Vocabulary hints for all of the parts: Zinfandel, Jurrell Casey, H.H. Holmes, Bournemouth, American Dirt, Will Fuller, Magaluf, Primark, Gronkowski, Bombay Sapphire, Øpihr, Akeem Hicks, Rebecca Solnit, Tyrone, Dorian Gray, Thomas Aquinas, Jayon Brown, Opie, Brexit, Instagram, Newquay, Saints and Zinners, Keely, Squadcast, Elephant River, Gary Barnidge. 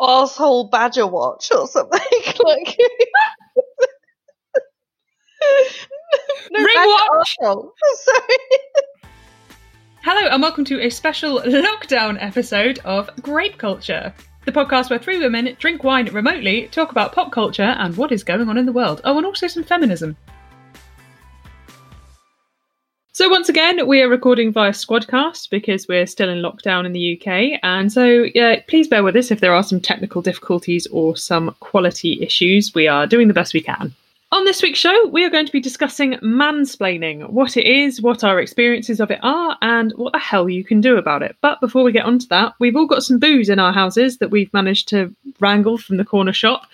arsehole badger watch or something. Like no, ring watch. Arsehole. Sorry. Hello and welcome to a special lockdown episode of Grape Culture, the podcast where three women drink wine remotely, talk about pop culture and what is going on in the world. Oh, and also some feminism. So once again, we are recording via Squadcast because we're still in lockdown in the UK. And so please bear with us if there are some technical difficulties or some quality issues. We are doing the best we can. On this week's show, we are going to be discussing mansplaining, what it is, what our experiences of it are, and what the hell you can do about it. But before we get onto that, we've all got some booze in our houses that we've managed to wrangle from the corner shop.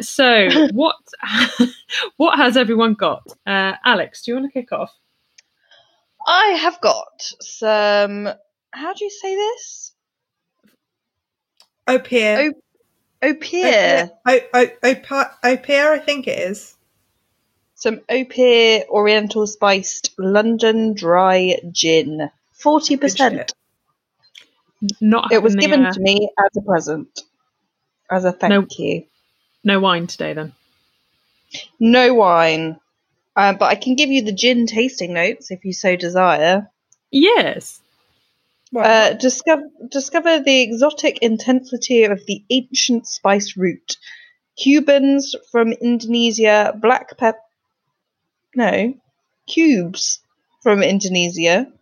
So what has everyone got? Alex, do you want to kick off? I have got some, how do you say this? Øpihr. Øpihr. Øpihr, I think it is. Some Øpihr Oriental Spiced London Dry Gin. 40%. Not it was given to me as a present. As a thank you. No wine today then? No wine. But I can give you the gin tasting notes if you so desire. Yes. Discover the exotic intensity of the ancient spice root. Cubans from Indonesia, cubes from Indonesia,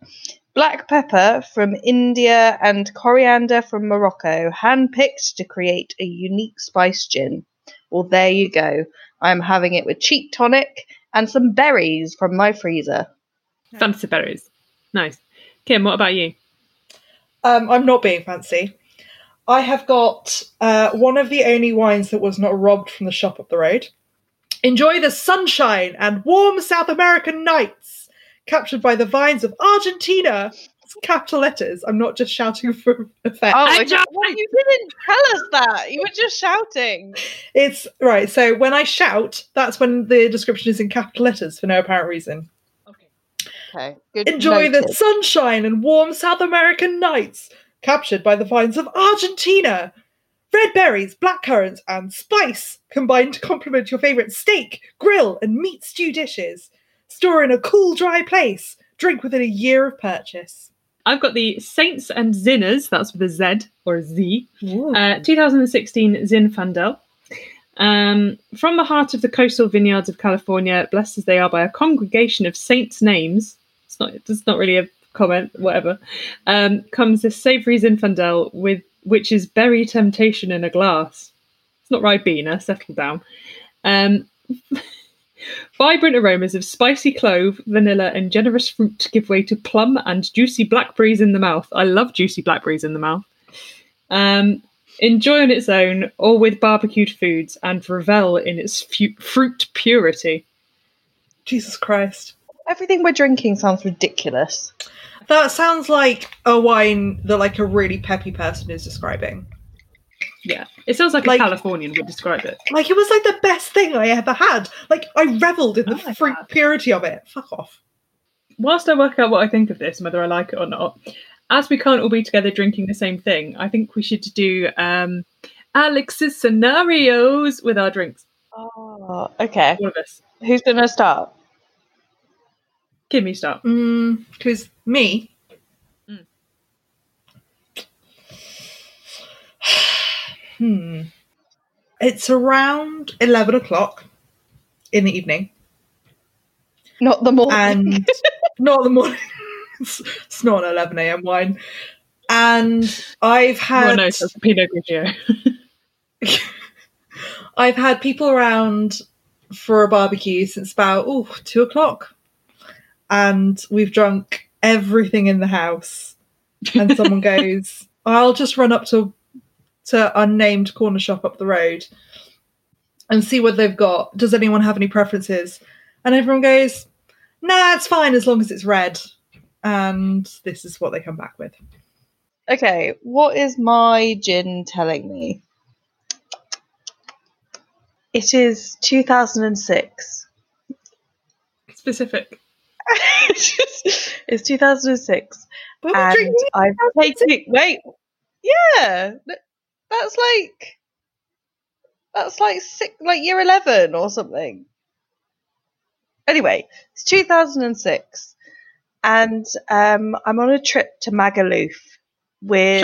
black pepper from India, and coriander from Morocco, handpicked to create a unique spice gin. Well, there you go. I'm having it with cheek tonic and some berries from my freezer. Fancy berries. Nice. Kim, what about you? I'm not being fancy. I have got one of the only wines that was not robbed from the shop up the road. Enjoy the sunshine and warm South American nights captured by the vines of Argentina. It's capital letters. I'm not just shouting for effect. Oh, you didn't tell us that. You were just shouting. It's right. So when I shout, that's when the description is in capital letters for no apparent reason. Okay. Good. Enjoy noted. The sunshine and warm South American nights captured by the vines of Argentina. Red berries, black currants, and spice combined to complement your favourite steak, grill, and meat stew dishes. Store in a cool, dry place. Drink within a year of purchase. I've got the Saints and Zinners, that's with a Z or a Z, 2016 Zinfandel. From the heart of the coastal vineyards of California, blessed as they are by a congregation of saints' names, it's not really a comment, whatever, comes this savoury Zinfandel, which is berry temptation in a glass. It's not Ribena, settle down. Vibrant aromas of spicy clove, vanilla, and generous fruit give way to plum and juicy blackberries in the mouth. I love juicy blackberries in the mouth. Enjoy on its own or with barbecued foods and revel in its fruit purity. Jesus Christ. Everything we're drinking sounds ridiculous. That sounds like a wine that like a really peppy person is describing. Yeah. It sounds like a Californian would describe it. Like it was like the best thing I ever had. Like I reveled in the fruit purity of it. Fuck off. Whilst I work out what I think of this and whether I like it or not, as we can't all be together drinking the same thing, I think we should do Alex's scenarios with our drinks. Oh, okay. All of us. Who's going to start? Kimmy, start. Because me? It's around 11 o'clock in the evening. Not the morning. And not the morning. It's not an 11 a.m. wine, and I've had that's Pinot Grigio. I've had people around for a barbecue since about 2 o'clock, and we've drunk everything in the house. And someone goes, "I'll just run up to unnamed corner shop up the road and see what they've got. Does anyone have any preferences?" And everyone goes, "Nah, it's fine as long as it's red." And this is what they come back with. Okay, what is my gin telling me? It is 2006. Specific. It's 2006. But and I've taken it. Wait. Yeah. That's like six, like year 11 or something. Anyway, it's 2006, and I'm on a trip to Magaluf with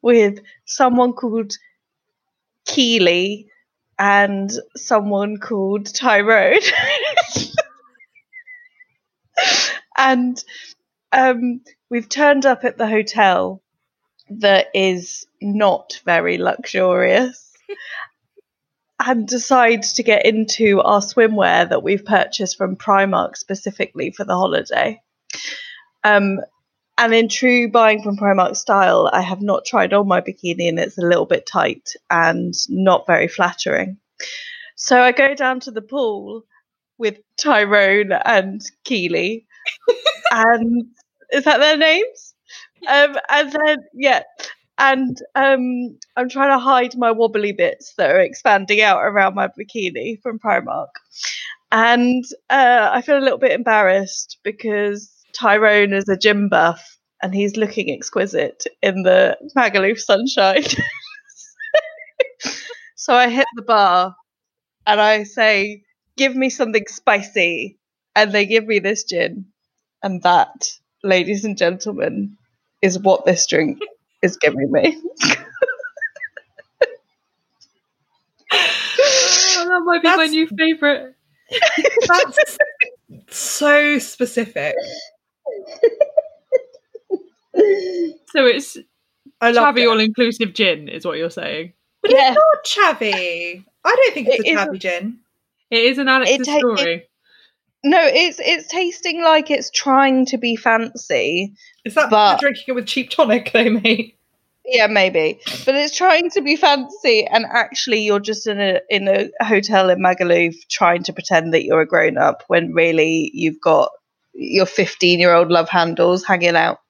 with someone called Keely and someone called Tyrone. And we've turned up at the hotel that is not very luxurious and decide to get into our swimwear that we've purchased from Primark specifically for the holiday. And in true buying from Primark style, I have not tried on my bikini, and it's a little bit tight and not very flattering. So I go down to the pool with Tyrone and Keely. And is that their names? And then, yeah. And I'm trying to hide my wobbly bits that are expanding out around my bikini from Primark. And I feel a little bit embarrassed because Tyrone is a gym buff and he's looking exquisite in the Magaluf sunshine. So I hit the bar and I say, give me something spicy. And they give me this gin. And that, ladies and gentlemen, is what this drink is giving me. Oh, that might be my new favourite. That's so specific. So it's chavvy, all-inclusive gin is what you're saying. But yeah. It's not chavvy. I don't think it's a chavvy gin. It is an Alex's story. It's tasting like it's trying to be fancy. Is that drinking it with cheap tonic though, mate? Yeah, maybe. But it's trying to be fancy, and actually you're just in a hotel in Magaluf trying to pretend that you're a grown up when really you've got your 15-year-old love handles hanging out.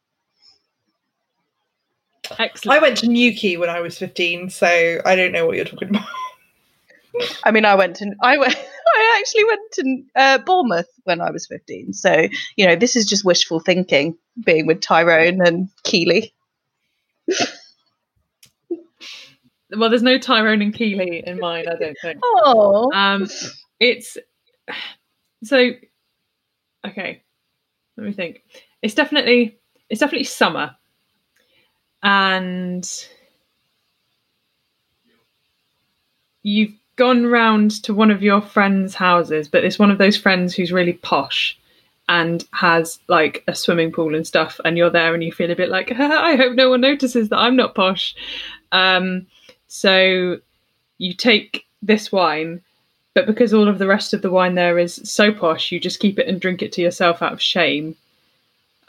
Excellent. I went to Newquay when I was 15, so I don't know what you're talking about. I mean, I actually went to Bournemouth when I was 15. So, you know, this is just wishful thinking, being with Tyrone and Keely. Well, there's no Tyrone and Keely in mine, I don't think. Oh. Okay. Let me think. It's definitely summer. And you've gone round to one of your friends' houses, but it's one of those friends who's really posh and has like a swimming pool and stuff, and you're there and you feel a bit like, I hope no one notices that I'm not posh. So you take this wine, but because all of the rest of the wine there is so posh, you just keep it and drink it to yourself out of shame,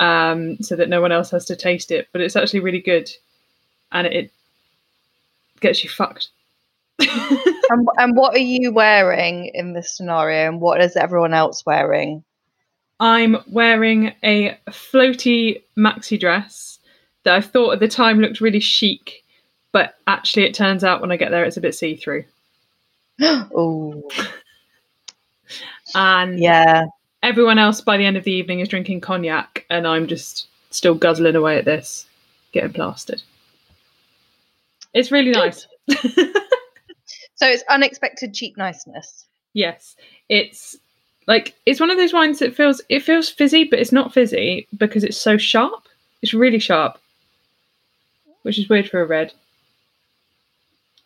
so that no one else has to taste it. But it's actually really good, and it gets you fucked. And what are you wearing in this scenario, and what is everyone else wearing? I'm wearing a floaty maxi dress that I thought at the time looked really chic, but actually it turns out when I get there it's a bit see-through. Oh. And yeah, everyone else by the end of the evening is drinking cognac, and I'm just still guzzling away at this, getting plastered. It's really nice. So it's unexpected cheap niceness. Yes. It's like, it's one of those wines that feels fizzy, but it's not fizzy because it's so sharp. It's really sharp, which is weird for a red.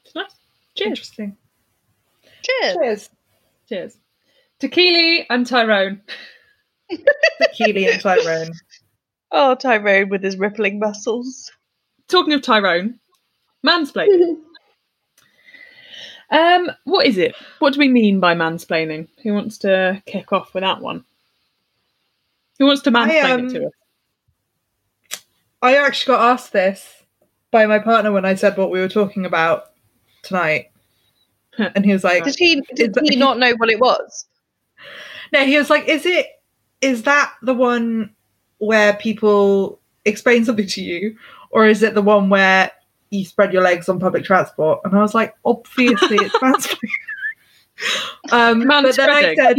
It's nice. Cheers. Interesting. Cheers. To Keely and Tyrone. Oh, Tyrone with his rippling muscles. Talking of Tyrone, mansplaining. What is it? What do we mean by mansplaining? Who wants to kick off with that one? Who wants to mansplain it to us? I actually got asked this by my partner when I said what we were talking about tonight. And he was like... Did he not know what it was? No, he was like, is that the one where people explain something to you? Or is it the one where you spread your legs on public transport? And I was like, obviously it's mansplaining. But then I said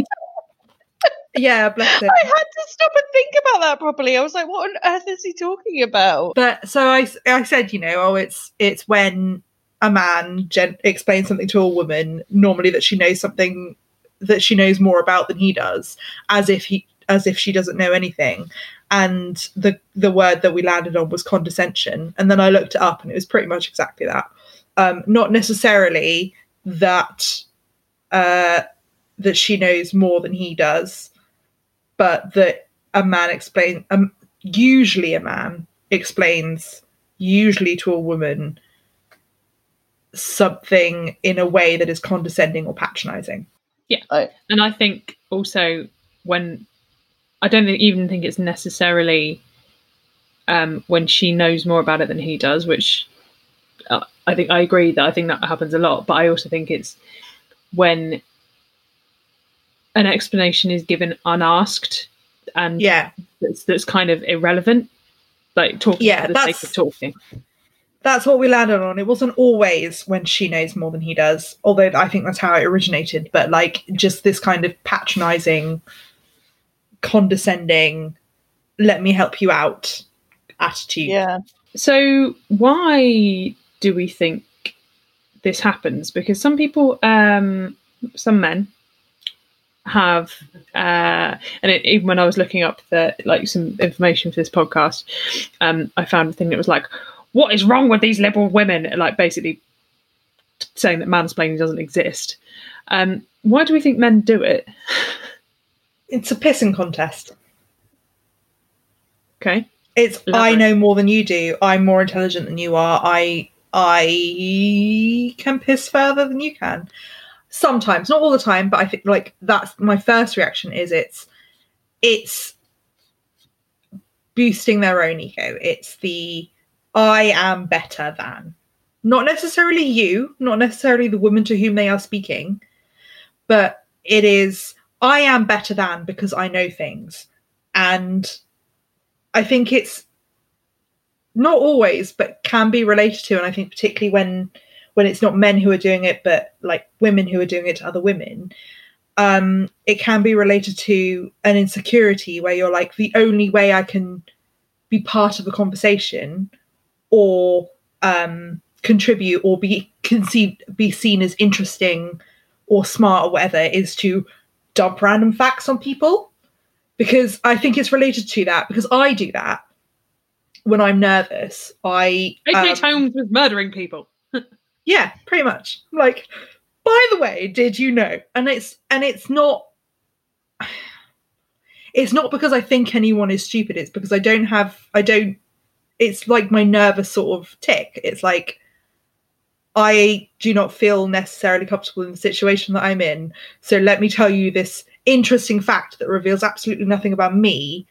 Yeah, bless him. I had to stop and think about that properly. I was like, what on earth is he talking about? But so I said, you know, oh, it's when a man explains something to a woman, normally that she knows something that she knows more about than he does, as if she doesn't know anything. And the word that we landed on was condescension. And then I looked it up and it was pretty much exactly that. Not necessarily that that she knows more than he does, but that a man explains, usually a man explains, usually to a woman, something in a way that is condescending or patronising. Yeah, and I think also when, I don't even think it's necessarily when she knows more about it than he does, which I think I agree that I think that happens a lot, but I also think it's when an explanation is given unasked and that's kind of irrelevant, like talking for the sake of talking. That's what we landed on. It wasn't always when she knows more than he does, although I think that's how it originated, but like just this kind of patronising, condescending, let me help you out attitude. Yeah. So why do we think this happens? Because some people, some men have, and even when I was looking up some information for this podcast, I found a thing that was like, what is wrong with these liberal women? Like basically saying that mansplaining doesn't exist. Why do we think men do it? It's a pissing contest. Okay. It's I know more than you do. I'm more intelligent than you are. I can piss further than you can. Sometimes, not all the time, but I think like that's my first reaction is it's boosting their own ego. It's the I am better than. Not necessarily you, not necessarily the woman to whom they are speaking, but it is I am better than because I know things. And I think it's not always, but can be related to. And I think particularly when it's not men who are doing it, but like women who are doing it to other women, it can be related to an insecurity where you're like, the only way I can be part of a conversation or contribute or be conceived, be seen as interesting or smart or whatever is to dump random facts on people. Because I think it's related to that, because I do that when I'm nervous. H.H. Holmes was murdering people. Yeah, pretty much. I'm like, by the way, did you know? And it's not because I think anyone is stupid. It's because it's like my nervous sort of tick. It's like, I do not feel necessarily comfortable in the situation that I'm in. So let me tell you this interesting fact that reveals absolutely nothing about me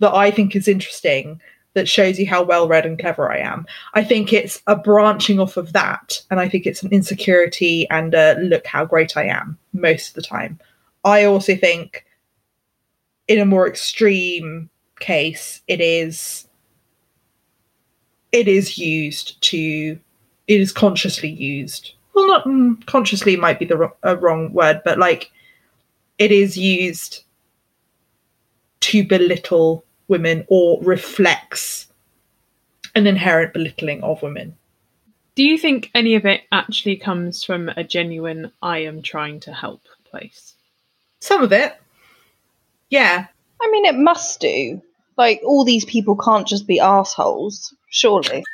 that I think is interesting, that shows you how well-read and clever I am. I think it's a branching off of that, and I think it's an insecurity and a look how great I am most of the time. I also think in a more extreme case, it is consciously used. Well, not consciously might be a wrong word, but like, it is used to belittle women or reflects an inherent belittling of women. Do you think any of it actually comes from a genuine I am trying to help place? Some of it. Yeah. I mean, it must do. Like, all these people can't just be arseholes, surely.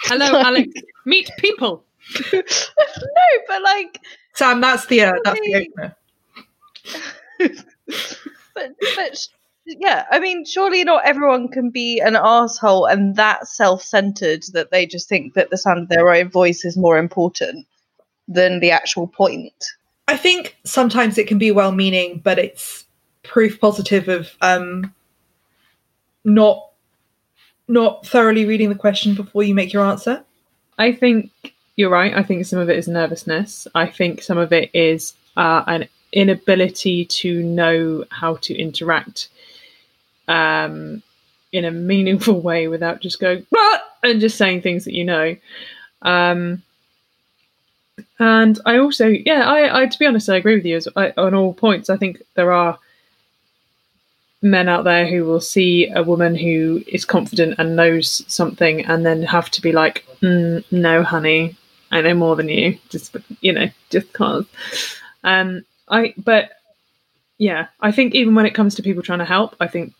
Hello, Alex. Meet people. No, but like... Sam, that's the opener. but yeah, I mean, surely not everyone can be an arsehole and that self-centered that they just think that the sound of their own voice is more important than the actual point. I think sometimes it can be well-meaning, but it's proof positive of not thoroughly reading the question before you make your answer. I think you're right. I think some of it is nervousness. I think some of it is an inability to know how to interact in a meaningful way without just going bah! And just saying things that you know. And I also, to be honest, I agree with you on all points. I think there are men out there who will see a woman who is confident and knows something and then have to be like, no, honey, I know more than you. Just, you know, just cause. But yeah, I think even when it comes to people trying to help, I think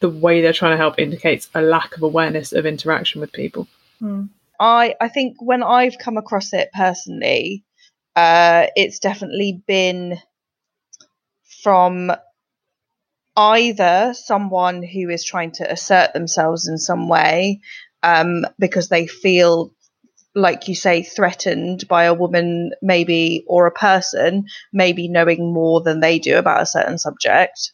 the way they're trying to help indicates a lack of awareness of interaction with people. Mm. I think when I've come across it personally, it's definitely been from either someone who is trying to assert themselves in some way, because they feel, like you say, threatened by a woman maybe, or a person maybe knowing more than they do about a certain subject,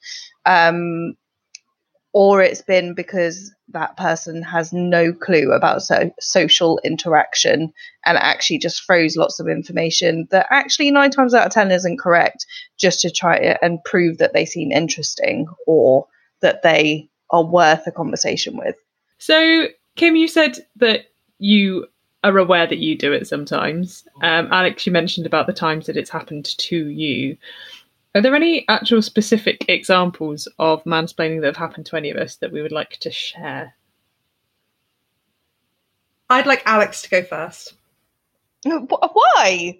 or it's been because that person has no clue about social interaction and actually just throws lots of information that actually 9 times out of 10 isn't correct, just to try it and prove that they seem interesting or that they are worth a conversation with. So, Kim, you said that you are aware that you do it sometimes. Alex, you mentioned about the times that it's happened to you. Are there any actual specific examples of mansplaining that have happened to any of us that we would like to share? I'd like Alex to go first. Why?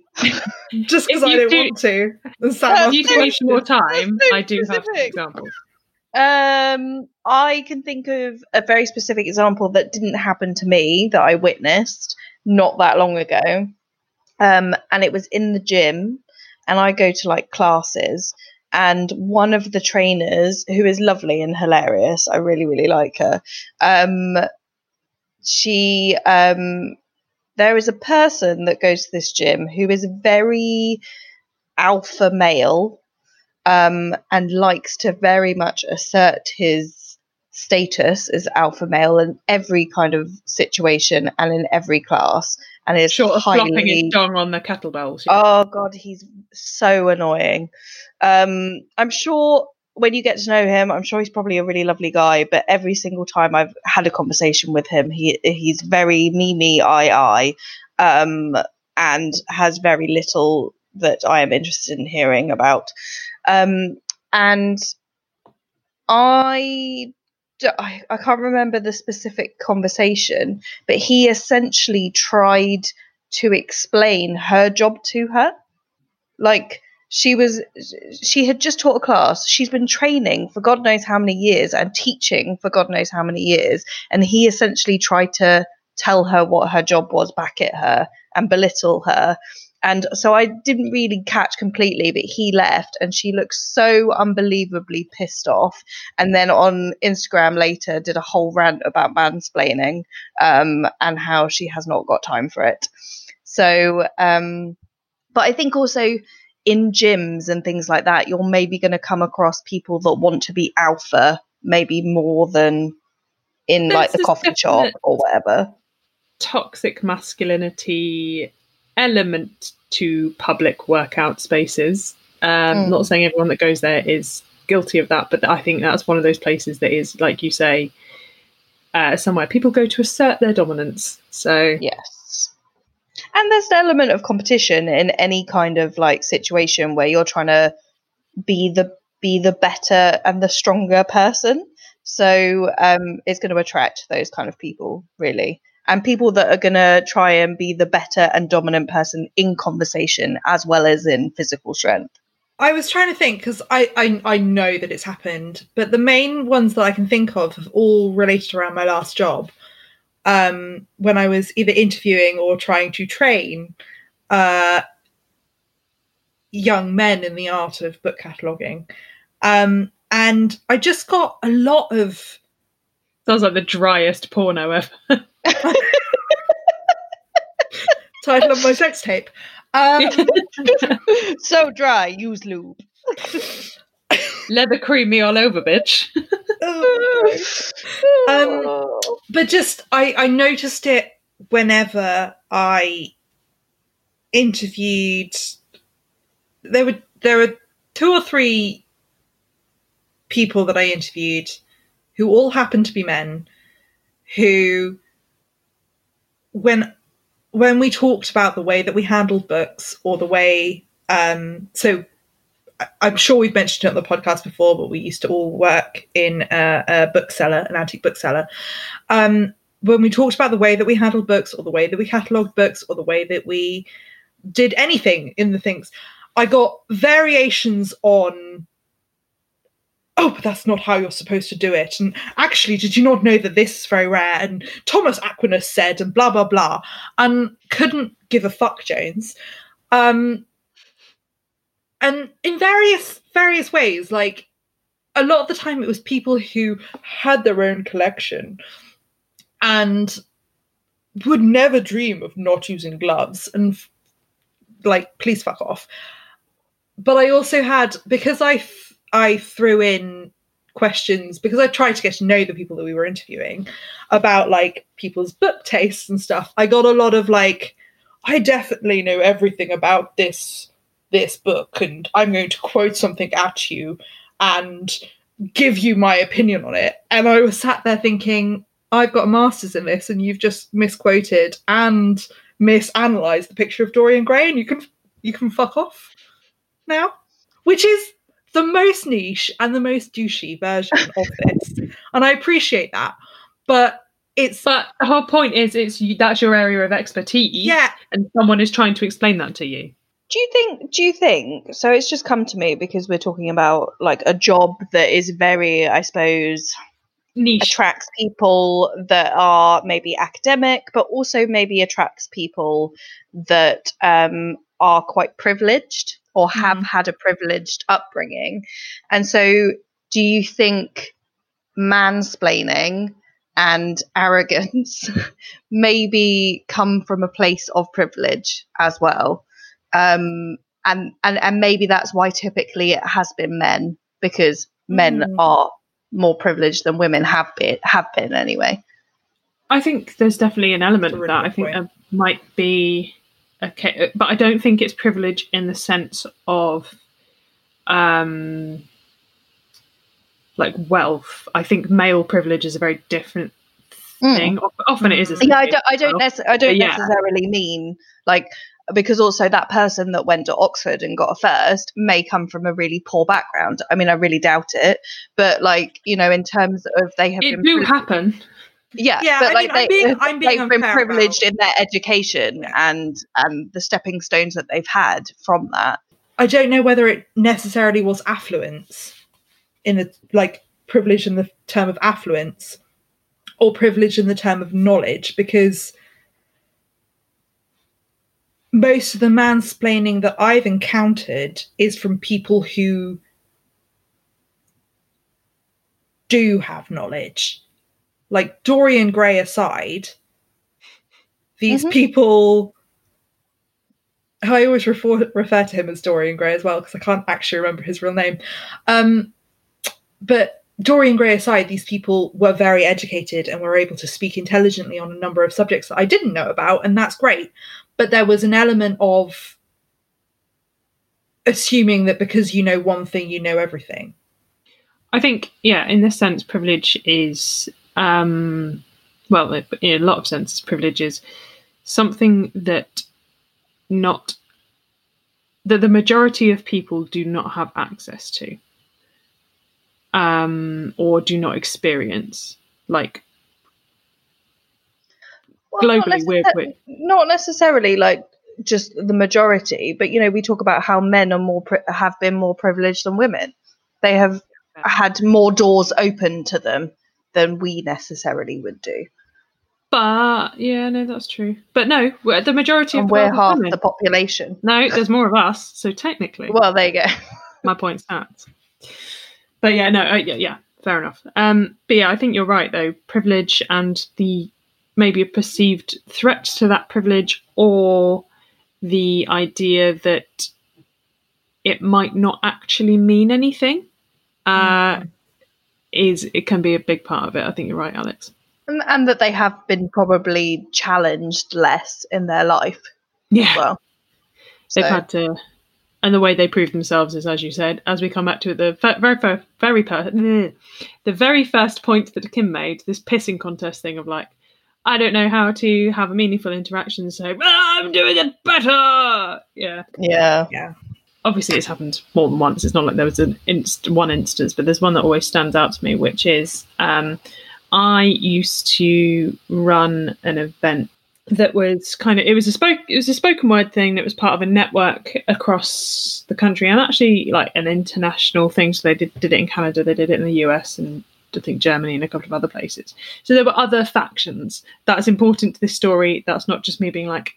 Just because I don't want to. If you do need more time, I do have some examples. I can think of a very specific example that didn't happen to me that I witnessed not that long ago. And it was in the gym. And I go to like classes, and one of the trainers, who is lovely and hilarious, I really, really like her. There is a person that goes to this gym who is very alpha male, and likes to very much assert his status as alpha male in every kind of situation and in every class. And is short of flopping his dong on the kettlebells. Oh God, he's so annoying. I'm sure when you get to know him, I'm sure he's probably a really lovely guy. But every single time I've had a conversation with him, he's very me, I, and has very little that I am interested in hearing about. And I can't remember the specific conversation, but he essentially tried to explain her job to her. Like, she had just taught a class. She's been training for God knows how many years and teaching for God knows how many years. And he essentially tried to tell her what her job was back at her and belittle her. And so I didn't really catch completely, but he left and she looked so unbelievably pissed off. And then on Instagram later did a whole rant about mansplaining, and how she has not got time for it. So, but I think also in gyms and things like that, you're maybe going to come across people that want to be alpha, maybe more than in like the coffee shop or whatever. Toxic masculinity element to public workout spaces. Not saying everyone that goes there is guilty of that, but I think that's one of those places that is, like you say, somewhere people go to assert their dominance. So yes, and there's an element of competition in any kind of like situation where you're trying to be the better and the stronger person. So it's going to attract those kind of people, really. And people that are going to try and be the better and dominant person in conversation as well as in physical strength. I was trying to think, because I know that it's happened, but the main ones that I can think of have all related around my last job, when I was either interviewing or trying to train young men in the art of book cataloguing. And I just got a lot of... Sounds like the driest porno ever. Title of my sex tape. So dry, use lube. Leather cream me all over, bitch. But just I noticed it whenever I interviewed. There were 2 or 3 people that I interviewed who all happened to be men who, when we talked about the way that we handled books or the way, so I'm sure we've mentioned it on the podcast before, but we used to all work in a bookseller, an antique bookseller. When we talked about the way that we handled books, or the way that we catalogued books, or the way that we did anything in the things, I got variations on, oh, but that's not how you're supposed to do it. And actually, did you not know that this is very rare? And Thomas Aquinas said, and blah, blah, blah. And couldn't give a fuck, Jones. And in various ways, like, a lot of the time it was people who had their own collection and would never dream of not using gloves and, like, please fuck off. But I also had, because I threw in questions, because I tried to get to know the people that we were interviewing about, like, people's book tastes and stuff. I got a lot of, like, I definitely know everything about this book, and I'm going to quote something at you and give you my opinion on it. And I was sat there thinking, I've got a master's in this, and you've just misquoted and misanalyzed the picture of Dorian Gray, and you can fuck off now, which is the most niche and the most douchey version of this. And I appreciate that. But the whole point is that's your area of expertise. Yeah. And someone is trying to explain that to you. Do you think, so it's just come to me because we're talking about, like, a job that is very, I suppose, niche, attracts people that are maybe academic, but also maybe attracts people that are quite privileged or have had a privileged upbringing. And so do you think mansplaining and arrogance maybe come from a place of privilege as well? And maybe that's why typically it has been men, because men are more privileged than women have been anyway. I think there's definitely an element of that. I think there might be, okay, but I don't think it's privilege in the sense of like wealth. I think male privilege is a very different thing. Often it is. Yeah, I don't necessarily mean, like, because also that person that went to Oxford and got a first may come from a really poor background. I mean, I really doubt it, but, like, you know, in terms of they have, it do happen. Yeah, yeah, but they've been privileged in their education and the stepping stones that they've had from that. I don't know whether it necessarily was affluence, in the, like, privilege in the term of affluence, or privilege in the term of knowledge, because most of the mansplaining that I've encountered is from people who do have knowledge. Like, Dorian Gray aside, these people, I always refer to him as Dorian Gray as well, because I can't actually remember his real name. But Dorian Gray aside, these people were very educated and were able to speak intelligently on a number of subjects that I didn't know about, and that's great. But there was an element of assuming that because you know one thing, you know everything. I think, yeah, in this sense, privilege is... well, in a lot of senses, privilege is something that that the majority of people do not have access to, or do not experience. Like, globally, we're not necessarily, like, just the majority, but, you know, we talk about how men are have been more privileged than women. They have had more doors open to them than we necessarily would do. But, yeah, no, that's true. But no, the majority of... we're half the population. No, there's more of us, so technically... Well, there you go. My point stands. But yeah, no, yeah, fair enough. But yeah, I think you're right, though. Privilege and the maybe a perceived threat to that privilege, or the idea that it might not actually mean anything. It can be a big part of it. I think you're right, Alex. And that they have been probably challenged less in their life. Yeah. As well. They've had to, and the way they prove themselves is, as you said, as we come back to the very first point that Kim made, this pissing contest thing of, like, I don't know how to have a meaningful interaction, so I'm doing it better. Yeah. Yeah. Yeah. obviously it's happened more than once. It's not like there was one instance, but there's one that always stands out to me, which is I used to run an event that was kind of, it was a spoken word thing that was part of a network across the country, and actually like an international thing. So they did it in Canada, they did it in the US, and I think Germany and a couple of other places. So there were other factions. That's important to this story. That's not just me being like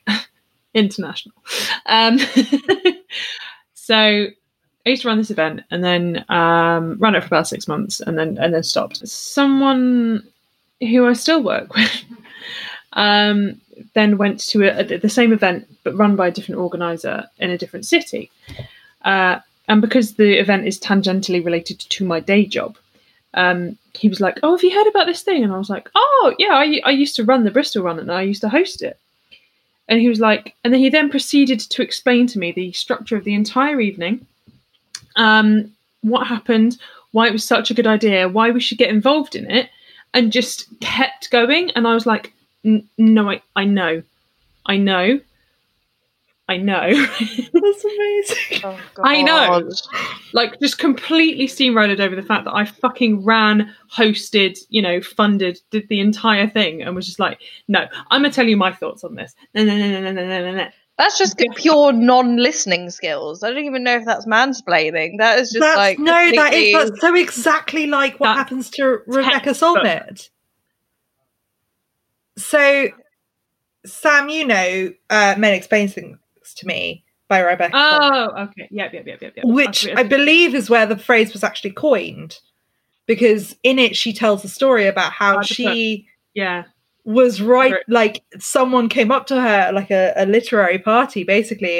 international. So I used to run this event and then ran it for about 6 months and then stopped. Someone who I still work with then went to the same event but run by a different organiser in a different city. And because the event is tangentially related to my day job, he was like, "Oh, have you heard about this thing?" And I was like, "Oh, yeah, I used to run the Bristol Run and I used to host it." And he was like, and then he then proceeded to explain to me the structure of the entire evening, what happened, why it was such a good idea, why we should get involved in it, and just kept going. And I was like, "No, I know. That's amazing. Oh, God. I know. Like, just completely steamrolled over the fact that I fucking ran, hosted, funded, did the entire thing, and was just like, "No, I'm going to tell you my thoughts on this. No. That's just pure non-listening skills. I don't even know if that's mansplaining. That is just that's so exactly like what happens to Rebecca Solnit. So, Sam, Men Explain Things to Me by Rebecca. Oh, okay. Yep. Which I believe is where the phrase was actually coined, because in it she tells a story about how was right. Like, someone came up to her, like a literary party basically,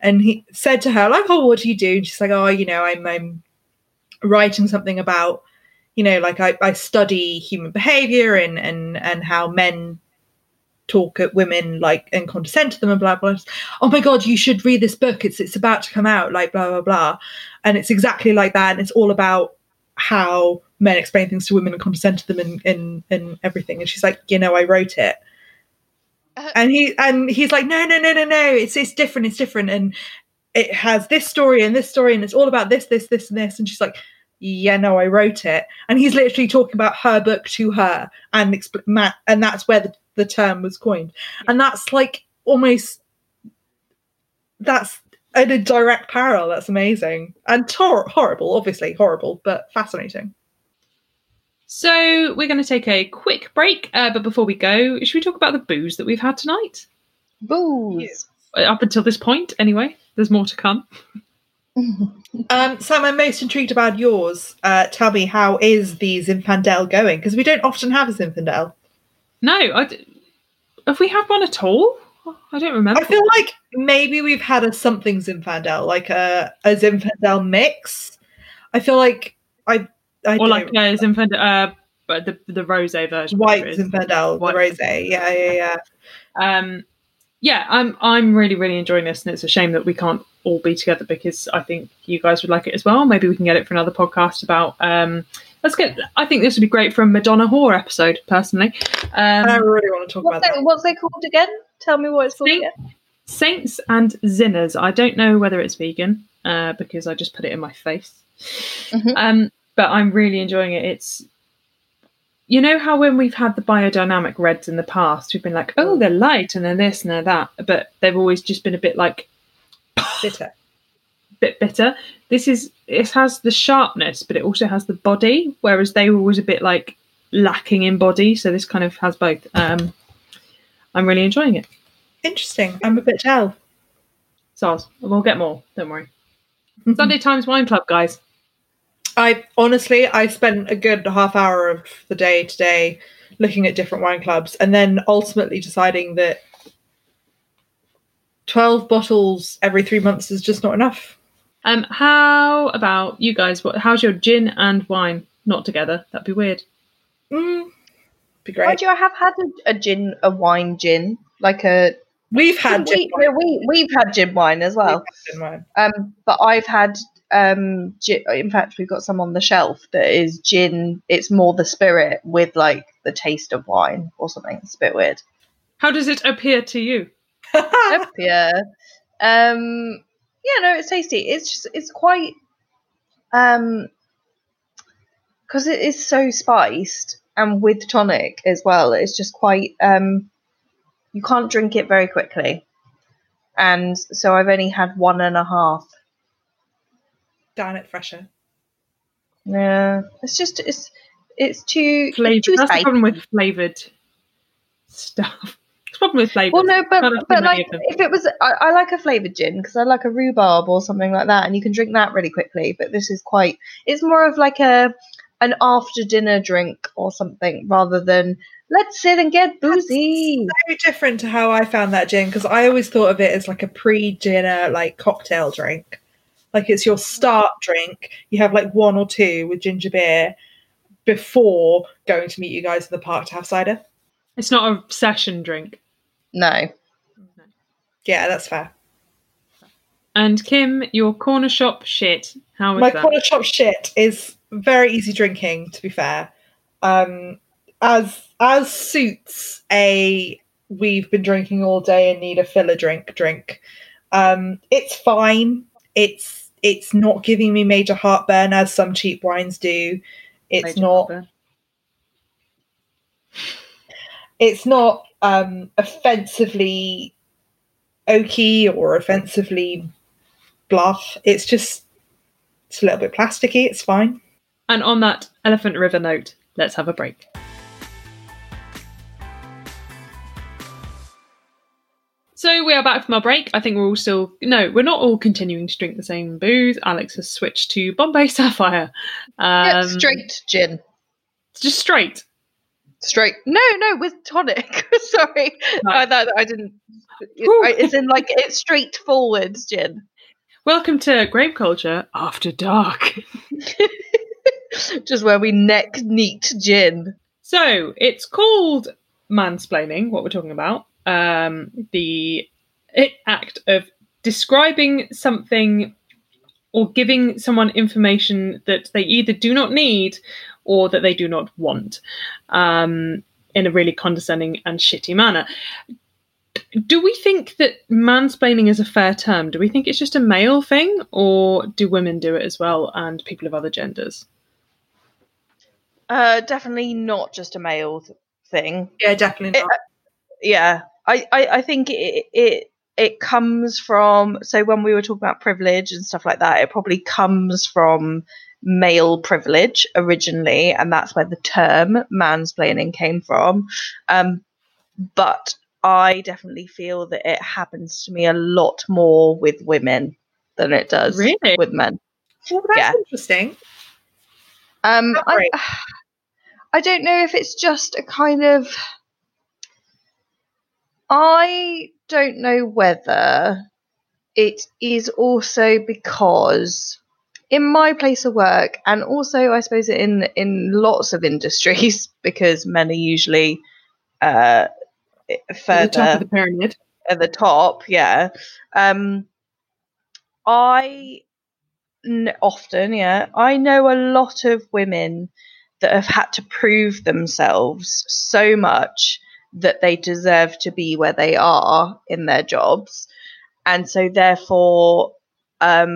and he said to her, like, "Oh, what do you do?" And she's like, "Oh, I'm writing something about, like I study human behaviour and how men talk at women, like, and condescend to them and blah, blah, blah. Oh my God, you should read this book. It's about to come out, like, blah, blah, blah." And it's exactly like that. And it's all about how men explain things to women and condescend to them and everything. And she's like, "I wrote it." And he's like, no. It's different. And it has this story. And it's all about this, and this. And she's like, "Yeah, no, I wrote it." And he's literally talking about her book to her. And and that's where the term was coined. And that's like that's a direct parallel. That's amazing. And horrible, but fascinating. So we're going to take a quick break. But before we go, should we talk about the booze that we've had tonight? Booze. Yeah. Up until this point, anyway. There's more to come. Sam, I'm most intrigued about yours. Tell me, how is the Zinfandel going? Because we don't often have a Zinfandel. No, have we had one at all? I don't remember. I feel like maybe we've had a something Zinfandel, like a Zinfandel mix. I feel like a Zinfandel, the rosé version, white Zinfandel, the rosé. Yeah. I'm really enjoying this, and it's a shame that we can't all be together, because I think you guys would like it as well. Maybe we can get it for another podcast about. I think this would be great for a Madonna Whore episode, personally. I really want to talk about that. What's they called again? Tell me what it's called again. Saints and Zinners. I don't know whether it's vegan, because I just put it in my face. Mm-hmm. But I'm really enjoying it. It's, how when we've had the biodynamic reds in the past, we've been like, "Oh, they're light and they're this and they're that," but they've always just been a bit like bitter. Bit bitter. This is, it has the sharpness, but it also has the body, whereas they were always a bit like lacking in body. So this kind of has both. I'm really enjoying it. Interesting. I'm a bit dull. Sars, we'll get more. Don't worry. Mm-hmm. Sunday Times Wine Club, guys. I spent a good half hour of the day today looking at different wine clubs, and then ultimately deciding that 12 bottles every 3 months is just not enough. How about you guys? How's your gin and wine not together? That'd be weird. Be great. Mind you, I have had a wine gin. We've had gin wine. We've had gin wine as well. Gin wine. But I've had gin, in fact we've got some on the shelf that is gin. It's more the spirit with like the taste of wine or something. It's a bit weird. How does it appear to you? Opie. Yeah, no, it's tasty. It's just, it's quite, because it is so spiced and with tonic as well. It's just quite, you can't drink it very quickly. And so I've only had 1.5. Darn it, fresher. Yeah, it's just, it's too flavoured. That's spicy. The problem with flavoured stuff. It's the problem with flavours. Well, no, but like if it was, I like a flavoured gin because I like a rhubarb or something like that, and you can drink that really quickly. But this is quite, it's more of like an after dinner drink or something rather than let's sit and get boozy. That's so different to how I found that gin, because I always thought of it as like a pre-dinner like cocktail drink. Like it's your start drink. You have like one or two with ginger beer before going to meet you guys in the park to have cider. It's not a session drink. No. Yeah, that's fair. And Kim, your corner shop shit, how is that? My corner shop shit is very easy drinking, to be fair. As suits a we've been drinking all day and need a filler drink. It's fine. It's not giving me major heartburn as some cheap wines do. It's not offensively oaky or offensively bluff. It's a little bit plasticky. It's fine. And on that Elephant River note, let's have a break. So we are back from our break. I think we're not all continuing to drink the same booze. Alex has switched to Bombay Sapphire. Straight gin. Just straight. Straight. No, with tonic. Sorry. Right. I didn't. It's in like, it's straightforward gin. Welcome to Grape Culture After Dark. Just where we neck neat gin. So it's called mansplaining, what we're talking about. The act of describing something or giving someone information that they either do not need or that they do not want, in a really condescending and shitty manner. Do we think that mansplaining is a fair term? Do we think it's just a male thing, or do women do it as well, and people of other genders? Definitely not just a male thing. Yeah, definitely not. I think it comes from, so when we were talking about privilege and stuff like that, it probably comes from male privilege originally, and that's where the term mansplaining came from. But I definitely feel that it happens to me a lot more with women than it does with men. Well, that's interesting. I don't know if it's just a kind of... I don't know whether it is also because in my place of work, and also I suppose in lots of industries, because men are usually further at the top of the pyramid. At the top, yeah. I know a lot of women that have had to prove themselves so much that they deserve to be where they are in their jobs. And so therefore, a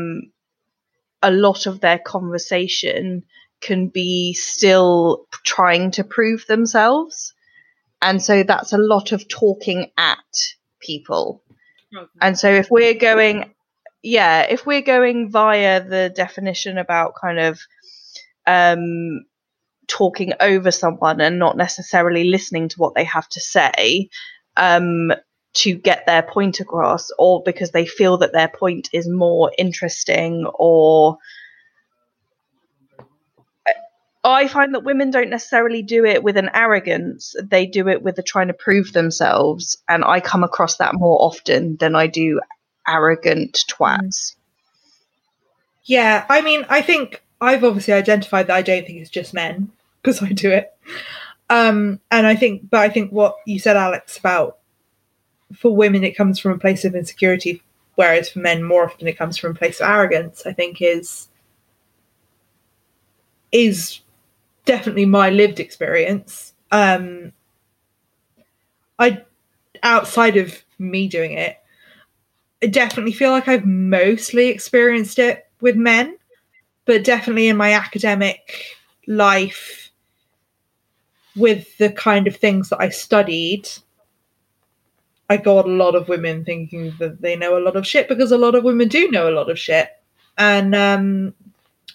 lot of their conversation can be still trying to prove themselves. And so that's a lot of talking at people. Okay. And so if we're going via the definition about kind of, talking over someone and not necessarily listening to what they have to say to get their point across, or because they feel that their point is more interesting, or I find that women don't necessarily do it with an arrogance. They do it with the trying to prove themselves, and I come across that more often than I do arrogant twats. Yeah, I mean, I think I've obviously identified that I don't think it's just men, because I do it. I think what you said, Alex, about for women it comes from a place of insecurity, whereas for men more often it comes from a place of arrogance, I think is definitely my lived experience. Outside of me doing it, I definitely feel like I've mostly experienced it with men, but definitely in my academic life with the kind of things that I studied, I got a lot of women thinking that they know a lot of shit, because a lot of women do know a lot of shit. And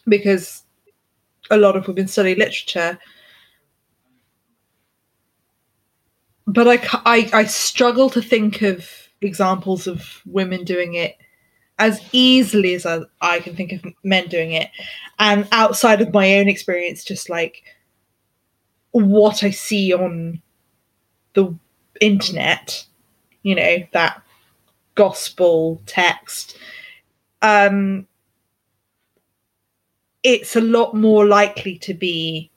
because a lot of women study literature. But I struggle to think of examples of women doing it as easily as I can think of men doing it. And outside of my own experience, just like what I see on the internet, you know, that gospel text, it's a lot more likely to be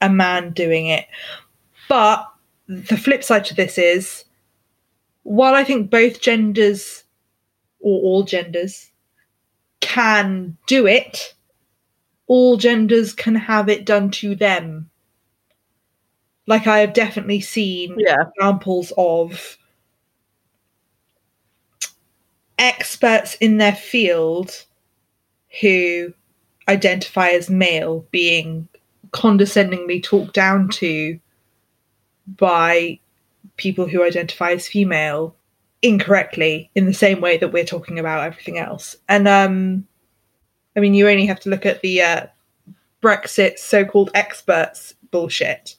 a man doing it. But the flip side to this is, while I think both genders or all genders can do it, all genders can have it done to them. Like, I have definitely seen examples of experts in their field who identify as male being condescendingly talked down to by people who identify as female incorrectly, in the same way that we're talking about everything else. And I mean, you only have to look at the Brexit so-called experts bullshit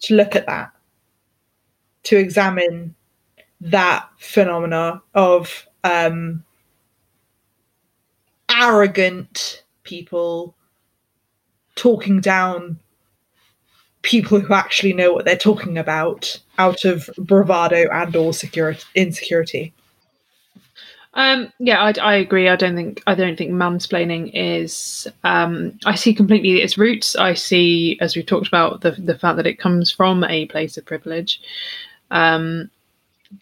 to look at that, to examine that phenomena of arrogant people talking down people who actually know what they're talking about out of bravado and or insecurity. I agree. I don't think mansplaining is, I see completely its roots. I see, as we've talked about, the fact that it comes from a place of privilege. But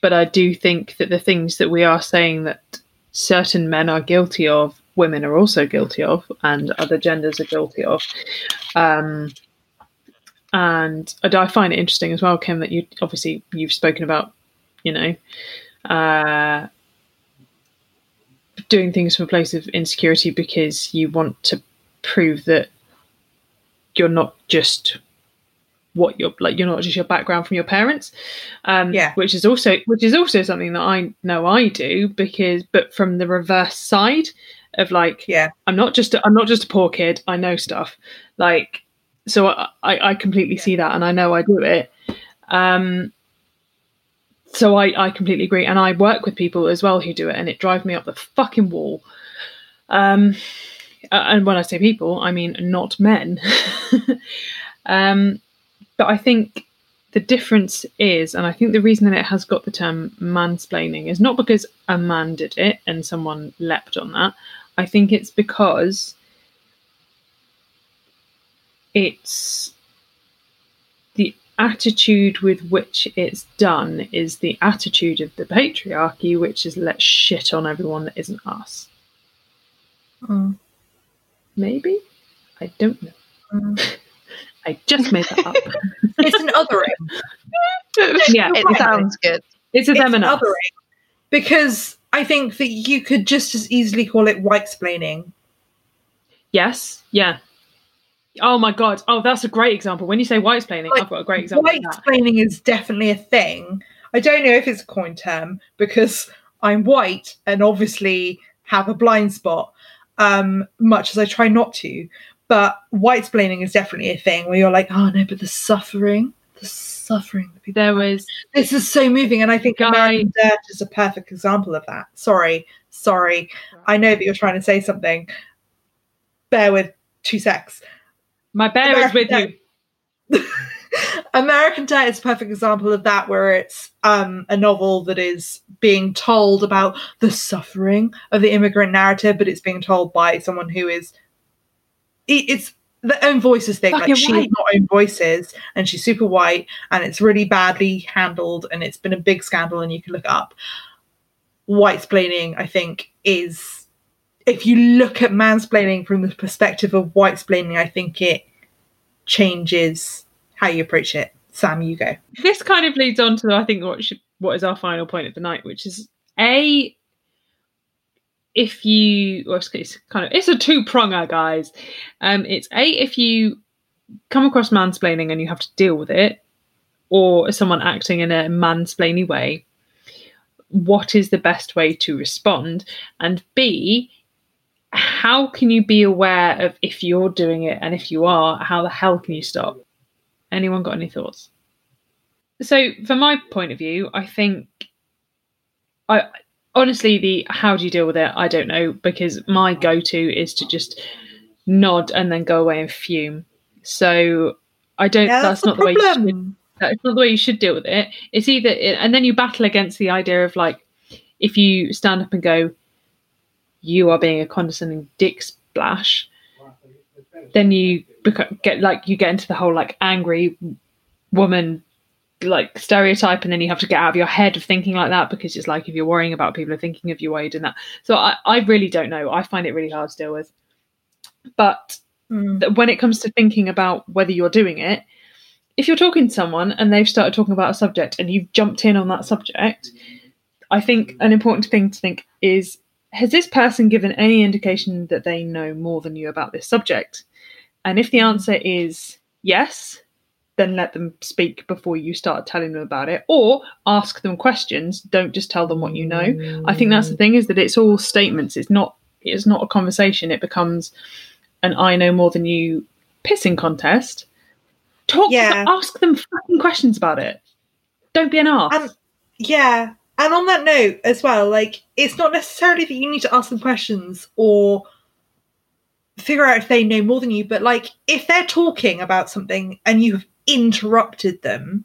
I do think that the things that we are saying that certain men are guilty of, women are also guilty of, and other genders are guilty of. And I find it interesting as well, Kim, that you obviously you've spoken about, you know, doing things from a place of insecurity because you want to prove that you're not just what you're like. You're not just your background from your parents, which is also something that I know I do, but from the reverse side of like, I'm not just a poor kid. I know stuff like. So I completely see that, and I know I do it. So I completely agree. And I work with people as well who do it, and it drives me up the fucking wall. And when I say people, I mean not men. But I think the difference is, and I think the reason that it has got the term mansplaining is not because a man did it and someone leapt on that. I think it's because it's the attitude with which it's done is the attitude of the patriarchy, which is let's shit on everyone that isn't us. Mm. Maybe? I don't know. Mm. I just made that up. It's an othering. Yeah, it sounds good. It's a them and us. Because I think that you could just as easily call it whitesplaining. Yes, yeah. Oh my god! Oh, that's a great example. When you say whitesplaining, I've got a great example. Whitesplaining is definitely a thing. I don't know if it's a coin term because I'm white and obviously have a blind spot, much as I try not to. But whitesplaining is definitely a thing where you're like, oh no, but the suffering. This is so moving, and I think American Dirt is a perfect example of that. Sorry, I know that you're trying to say something. Bear with 2 secs. My bear is with you. American Dirt is a perfect example of that, where it's a novel that is being told about the suffering of the immigrant narrative, but it's being told by someone who is... It's the own voices thing. Fucking like, she's not own voices, and she's super white, and it's really badly handled, and it's been a big scandal, and you can look it up. Whitesplaining, I think, is... If you look at mansplaining from the perspective of whitesplaining, I think it changes how you approach it. Sam, you go. This kind of leads on to, I think, what is our final point of the night, which is, A, it's a two-pronger, guys. It's A, if you come across mansplaining and you have to deal with it, or someone acting in a mansplainy way, what is the best way to respond? And B, how can you be aware of if you're doing it, and if you are, how the hell can you stop? Anyone got any thoughts? So from my point of view, I think how do you deal with it? I don't know, because my go-to is to just nod and then go away and fume. So I don't. Yeah, that's not the way. That's not the way you should deal with it. It's either, and then you battle against the idea of, like, if you stand up and go, you are being a condescending dick splash, then you get into the whole angry woman stereotype, and then you have to get out of your head of thinking like that, because it's if you're worrying about people are thinking of you while you're doing that. So I really don't know. I find it really hard to deal with. But when it comes to thinking about whether you're doing it, if you're talking to someone and they've started talking about a subject and you've jumped in on that subject, I think an important thing to think is, has this person given any indication that they know more than you about this subject? And if the answer is yes, then let them speak before you start telling them about it, or ask them questions. Don't just tell them what you know. I think that's the thing, is that it's all statements. It's not a conversation. It becomes an I know more than you pissing contest. Ask them fucking questions about it. Don't be an arse. And on that note as well, it's not necessarily that you need to ask them questions or figure out if they know more than you, but if they're talking about something and you have interrupted them,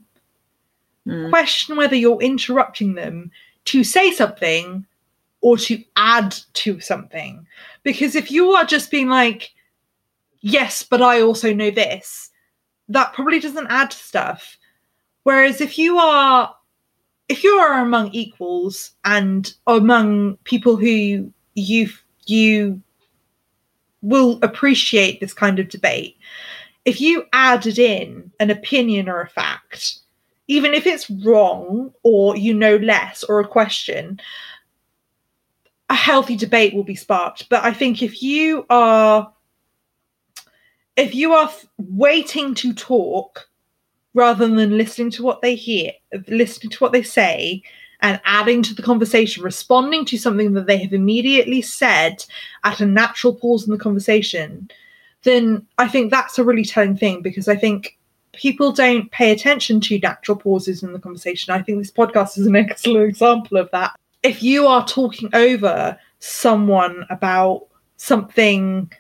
question whether you're interrupting them to say something or to add to something. Because if you are just being yes, but I also know this, that probably doesn't add to stuff. Whereas if you are among equals and among people who you will appreciate this kind of debate, if you added in an opinion or a fact, even if it's wrong or less or a question, a healthy debate will be sparked. But I think if you are waiting to talk rather than listening to what they say and adding to the conversation, responding to something that they have immediately said at a natural pause in the conversation, then I think that's a really telling thing, because I think people don't pay attention to natural pauses in the conversation. I think this podcast is an excellent example of that. If you are talking over someone about something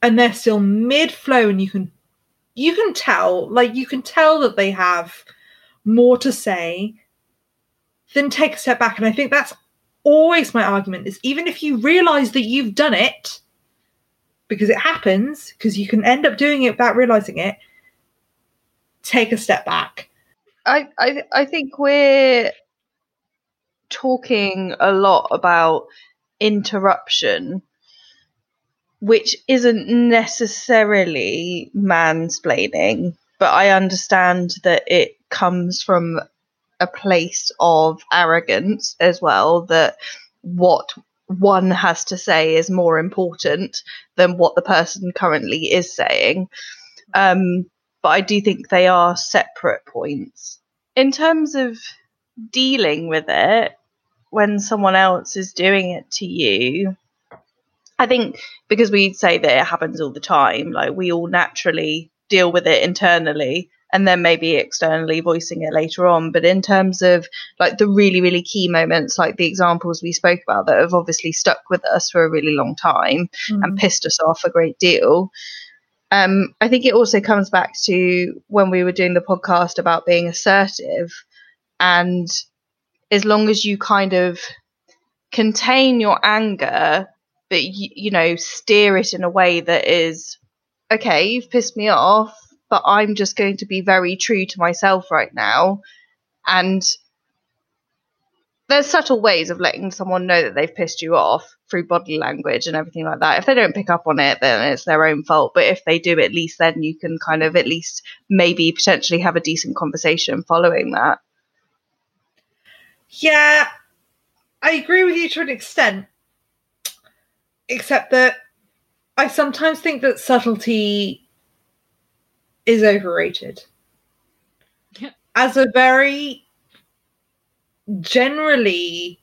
and they're still mid-flow, and you can tell that they have more to say, then take a step back. And I think that's always my argument, is even if you realise that you've done it, because it happens, because you can end up doing it without realising it, take a step back. I think we're talking a lot about interruption, which isn't necessarily mansplaining, but I understand that it comes from a place of arrogance as well, that what one has to say is more important than what the person currently is saying. But I do think they are separate points. In terms of dealing with it, when someone else is doing it to you, I think because we say that it happens all the time, we all naturally deal with it internally and then maybe externally voicing it later on. But in terms of the really, really key moments, the examples we spoke about that have obviously stuck with us for a really long time and pissed us off a great deal. I think it also comes back to when we were doing the podcast about being assertive, and as long as you kind of contain your anger, but, steer it in a way that is, okay, you've pissed me off, but I'm just going to be very true to myself right now. And there's subtle ways of letting someone know that they've pissed you off through body language and everything like that. If they don't pick up on it, then it's their own fault. But if they do, at least then you can kind of at least maybe potentially have a decent conversation following that. Yeah, I agree with you to an extent, except that I sometimes think that subtlety is overrated. Yeah. As a very generally,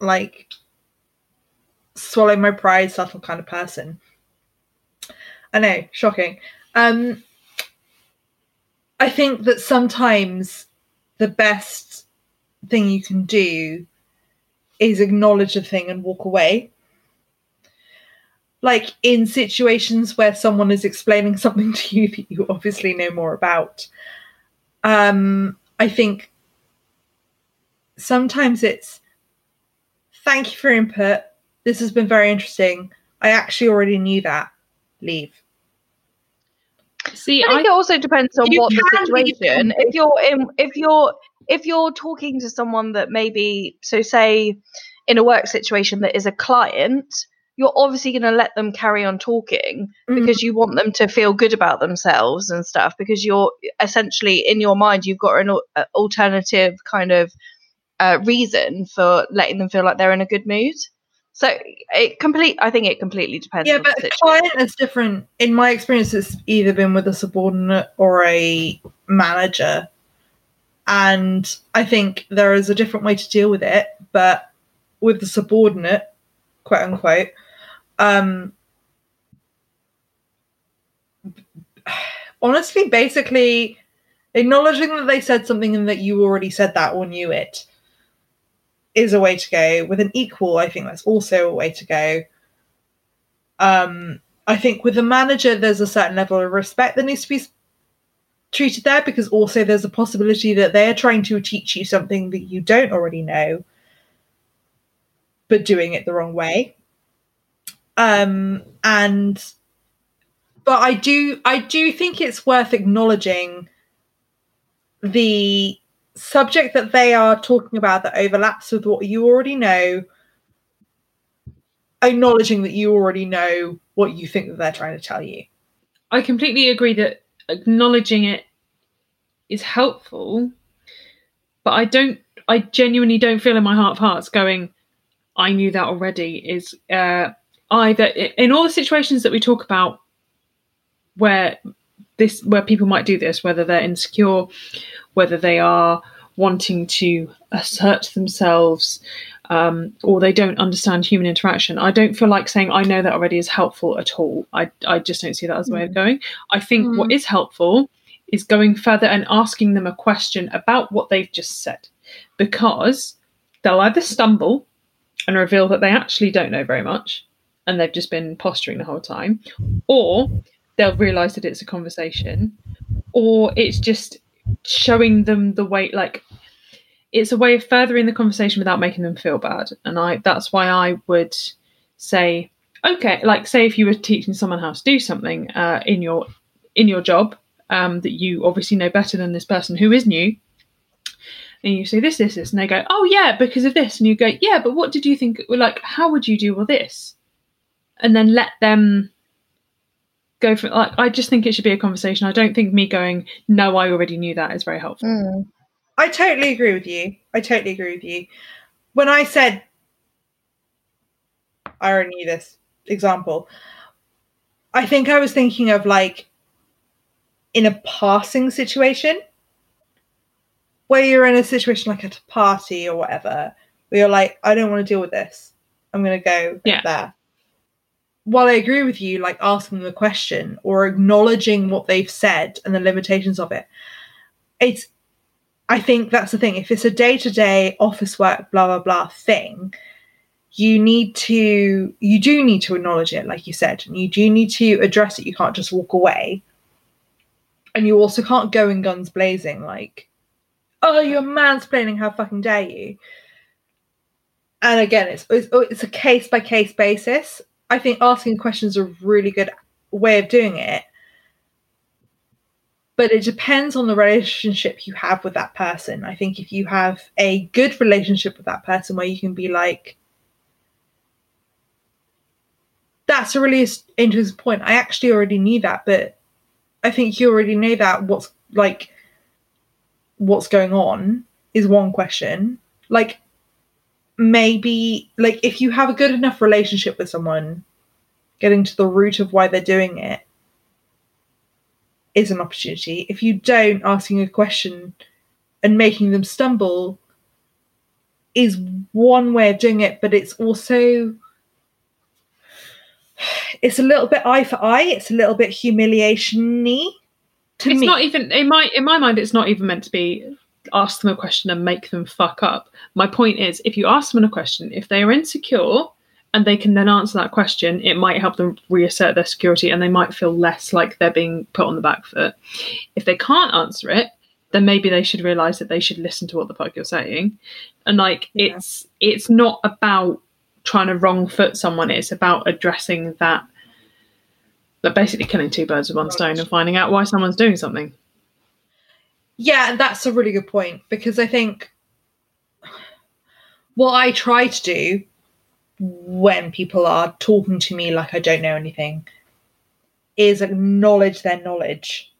like, swallow my pride, subtle kind of person. I know, shocking. I think that sometimes the best thing you can do is acknowledge a thing and walk away. Like in situations where someone is explaining something to you that you obviously know more about. I think sometimes it's, thank you for your input. This has been very interesting. I actually already knew that. Leave. See, I think it also depends on what the situation. If you're talking to someone that maybe, so say in a work situation that is a client, you're obviously going to let them carry on talking because you want them to feel good about themselves and stuff, because you're essentially in your mind, you've got an alternative kind of reason for letting them feel like they're in a good mood. So I think it completely depends. Yeah, but a client is different. In my experience, it's either been with a subordinate or a manager. And I think there is a different way to deal with it. But with the subordinate, quote unquote, honestly, basically acknowledging that they said something and that you already said that or knew it is a way to go. With an equal, I think that's also a way to go. I think with a manager, there's a certain level of respect that needs to be treated there, because also there's a possibility that they're trying to teach you something that you don't already know, but doing it the wrong way. But I do think it's worth acknowledging the subject that they are talking about that overlaps with what you already know, acknowledging that you already know what you think that they're trying to tell you. I completely agree that acknowledging it is helpful, but I genuinely don't feel in my heart of hearts going, I knew that already, is either in all the situations that we talk about where people might do this, whether they're insecure, whether they are wanting to assert themselves, or they don't understand human interaction. I don't feel like saying, I know that already, is helpful at all. I just don't see that as a way of going. I think what is helpful is going further and asking them a question about what they've just said, because they'll either stumble and reveal that they actually don't know very much and they've just been posturing the whole time, or they'll realise that it's a conversation, or it's just showing them the way, like it's a way of furthering the conversation without making them feel bad. And that's why I would say, okay, like say if you were teaching someone how to do something in your job that you obviously know better than this person who is new, and you say this, and they go, oh yeah, because of this, and you go, yeah, but what did you think, like how would you deal with this? And then let them go for, like, I just think it should be a conversation. I don't think me going, no, I already knew that, is very helpful. I totally agree with you. When I said, I already knew this example, I think I was thinking of like in a passing situation where you're in a situation like at a party or whatever, where you're like, I don't want to deal with this. I'm going to go there. While I agree with you, like asking the question or acknowledging what they've said and the limitations of it, I think that's the thing. If it's a day-to-day office work, blah, blah, blah thing, you do need to acknowledge it, like you said, and you do need to address it. You can't just walk away, and you also can't go in guns blazing, like, oh, you're mansplaining, how fucking dare you. And again, it's a case-by-case basis. I think asking questions is a really good way of doing it, but it depends on the relationship you have with that person. I think if you have a good relationship with that person where you can be like, that's a really interesting point. I actually already knew that, but I think you already know that. What's going on is one question. Like, maybe, like, if you have a good enough relationship with someone, getting to the root of why they're doing it is an opportunity. If you don't, asking a question and making them stumble is one way of doing it, but it's also, it's a little bit eye for eye. It's a little bit humiliation-y to me. It's not even, in my mind, it's not even meant to be ask them a question and make them fuck up. My point is, if you ask them a question, if they are insecure and they can then answer that question, it might help them reassert their security and they might feel less like they're being put on the back foot. If they can't answer it, then maybe they should realise that they should listen to what the fuck you're saying. And, like, yeah. It's not about trying to wrong foot someone. It's about addressing that, like, basically killing two birds with one stone and finding out why someone's doing something. Yeah, that's a really good point, because I think what I try to do when people are talking to me like I don't know anything is acknowledge their knowledge.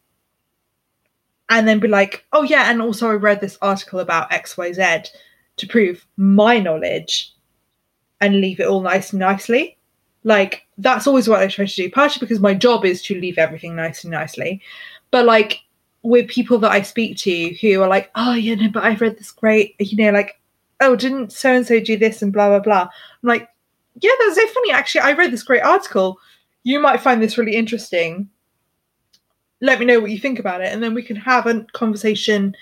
And then be like, oh yeah, and also I read this article about XYZ to prove my knowledge, and leave it all nice and nicely. Like, that's always what I try to do, partially because my job is to leave everything nice and nicely. But, like, with people that I speak to who are like, oh, yeah, no, but I've read this great, you know, like, oh, didn't so-and-so do this and blah, blah, blah. I'm like, yeah, that's so funny. Actually, I read this great article. You might find this really interesting. Let me know what you think about it. And then we can have a conversation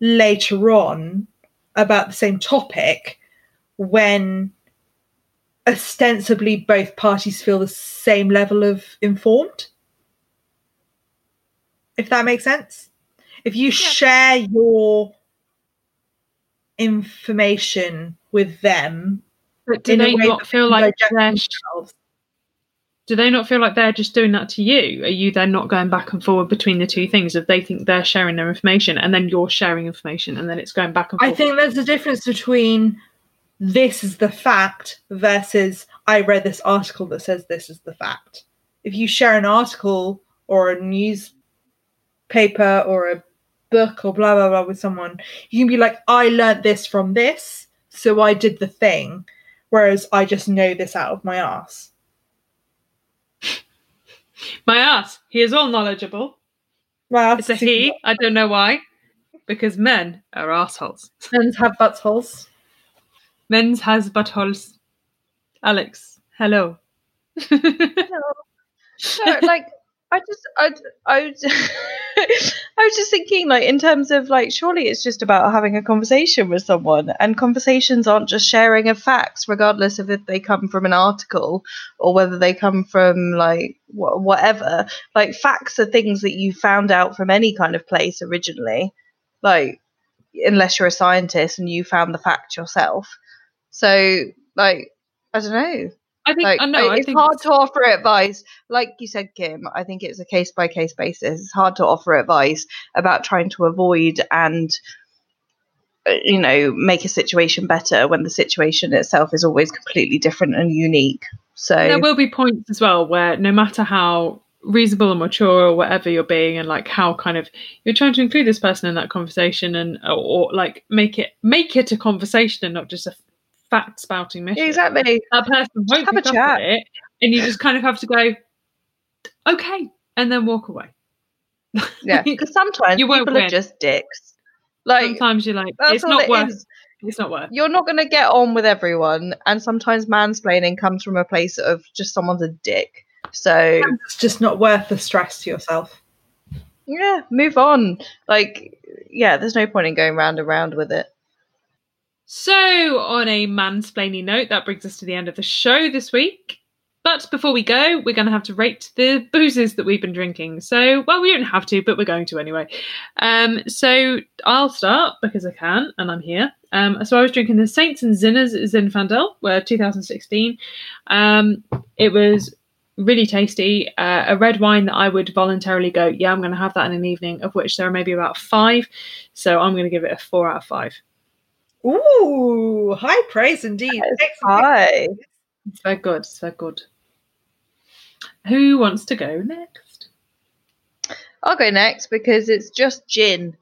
later on about the same topic when ostensibly both parties feel the same level of informed. If that makes sense. If you share your information with them, but do they not feel like they're do they not feel like they're just doing that to you? Are you then not going back and forward between the two things? If they think they're sharing their information and then you're sharing information and then it's going back and forth? I think there's a difference between this is the fact versus I read this article that says this is the fact. If you share an article or a newspaper or a book or blah, blah, blah with someone, you can be like, I learnt this from this, so I did the thing, whereas I just know this out of my arse. My ass. He is all knowledgeable. Wow, it's a he. I don't know why. Because men are assholes. Men's have buttholes. Men's has buttholes. Alex, hello. Hello. No, like, I was just thinking, like, in terms of, like, surely it's just about having a conversation with someone, and conversations aren't just sharing of facts, regardless of if they come from an article or whether they come from, like, whatever. Like, facts are things that you found out from any kind of place originally, like, unless you're a scientist and you found the fact yourself. So, like, I don't know. I think, like, I think hard to offer advice. Like you said, Kim, I think it's a case-by-case basis. It's hard to offer advice about trying to avoid and, you know, make a situation better when the situation itself is always completely different and unique. So there will be points as well where no matter how reasonable or mature or whatever you're being, and, like, how kind of you're trying to include this person in that conversation and or like make it a conversation and not just a fact spouting mission. Exactly. That person won't have a chat, and you just kind of have to go, okay, and then walk away. Yeah, because sometimes you people are just dicks. Like, sometimes you're like, it's not worth. You're not going to get on with everyone, and sometimes mansplaining comes from a place of just someone's a dick. So it's just not worth the stress to yourself. Yeah, move on. Like, yeah, there's no point in going round and round with it. So, on a mansplaining note, that brings us to the end of the show this week. But before we go, we're going to have to rate the boozes that we've been drinking. So, well, we don't have to, but we're going to anyway. So, I'll start because I can, and I'm here. So, I was drinking the Saints and Zinners Zinfandel, 2016. It was really tasty. A red wine that I would voluntarily go, yeah, I'm going to have that in an evening, of which there are maybe about 5. So, I'm going to give it a 4 out of 5. Ooh, high praise indeed. High. It's very good. It's very good. Who wants to go next? I'll go next because it's just gin.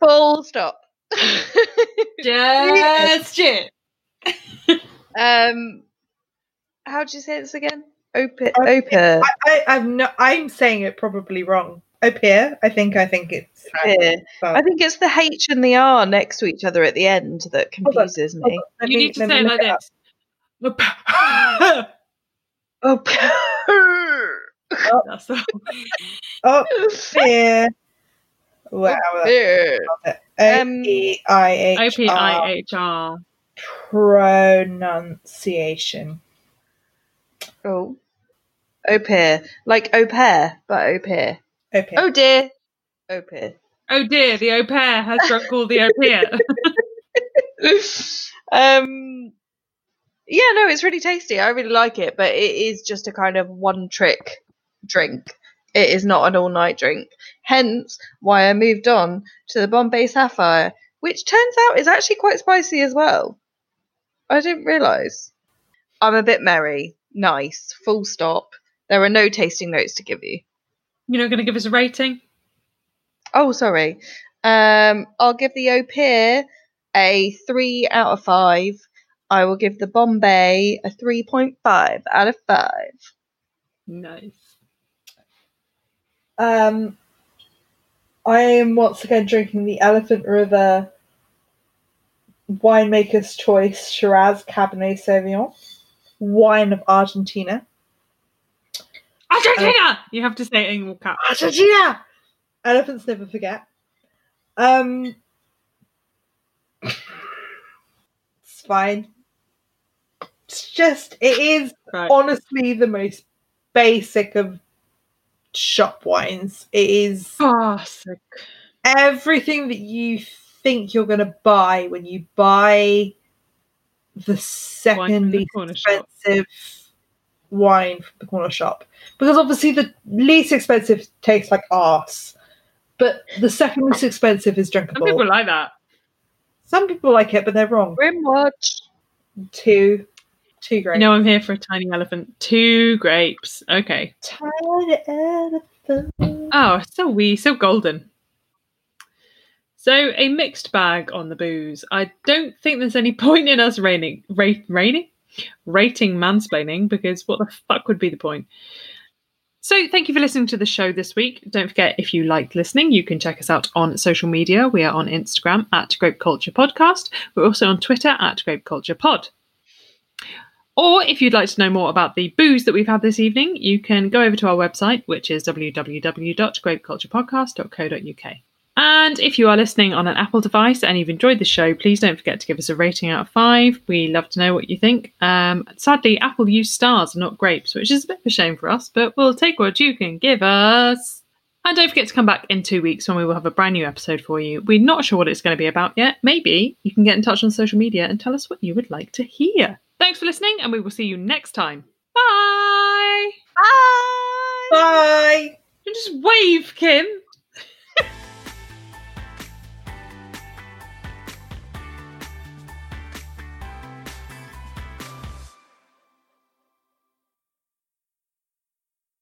Full stop. Just shit. How do you say this again? Øpihr. I'm saying it probably wrong. Øpihr. I think it's. I think it's the H and the R next to each other at the end that confuses me. You need to say like this. Øpihr. Wow. Opihr. Pronunciation. Oh. Øpihr. Like Øpihr, but Øpihr. Oh dear. Øpihr. Oh dear, the Øpihr has drunk all the Øpihr. Yeah, no, it's really tasty. I really like it, but it is just a kind of one-trick drink. It is not an all-night drink. Hence why I moved on to the Bombay Sapphire, which turns out is actually quite spicy as well. I didn't realise. I'm a bit merry. Nice. Full stop. There are no tasting notes to give you. You're not going to give us a rating? Oh, sorry. I'll give the Øpihr a 3 out of 5. I will give the Bombay a 3.5 out of 5. Nice. I am once again drinking the Elephant River Winemaker's Choice Shiraz Cabernet Sauvignon, wine of Argentina. Argentina! You have to say it in your cap. Argentina! Elephants never forget. It's fine. It's just, it is honestly the most basic of shop wines. It is everything that you think you're going to buy when you buy the second least expensive wine from the corner shop, because obviously the least expensive tastes like arse, but the second least expensive is drinkable. Some people like that. Some people like it, but they're wrong. Grimwatch. Two grapes. No, I'm here for a tiny elephant. 2 grapes. Okay. Tiny elephant. Oh, so wee, so golden. So a mixed bag on the booze. I don't think there's any point in us rating mansplaining, because what the fuck would be the point? So thank you for listening to the show this week. Don't forget, if you liked listening, you can check us out on social media. We are on Instagram at Grape Culture Podcast. We're also on Twitter at Grape Culture Pod. Or if you'd like to know more about the booze that we've had this evening, you can go over to our website, which is www.grapeculturepodcast.co.uk. And if you are listening on an Apple device and you've enjoyed the show, please don't forget to give us a rating out of 5. We love to know what you think. Sadly, Apple use stars and not grapes, which is a bit of a shame for us, but we'll take what you can give us. And don't forget to come back in 2 weeks when we will have a brand new episode for you. We're not sure what it's going to be about yet. Maybe you can get in touch on social media and tell us what you would like to hear. Thanks for listening, and we will see you next time. Bye! Bye! Bye! You just wave, Kim.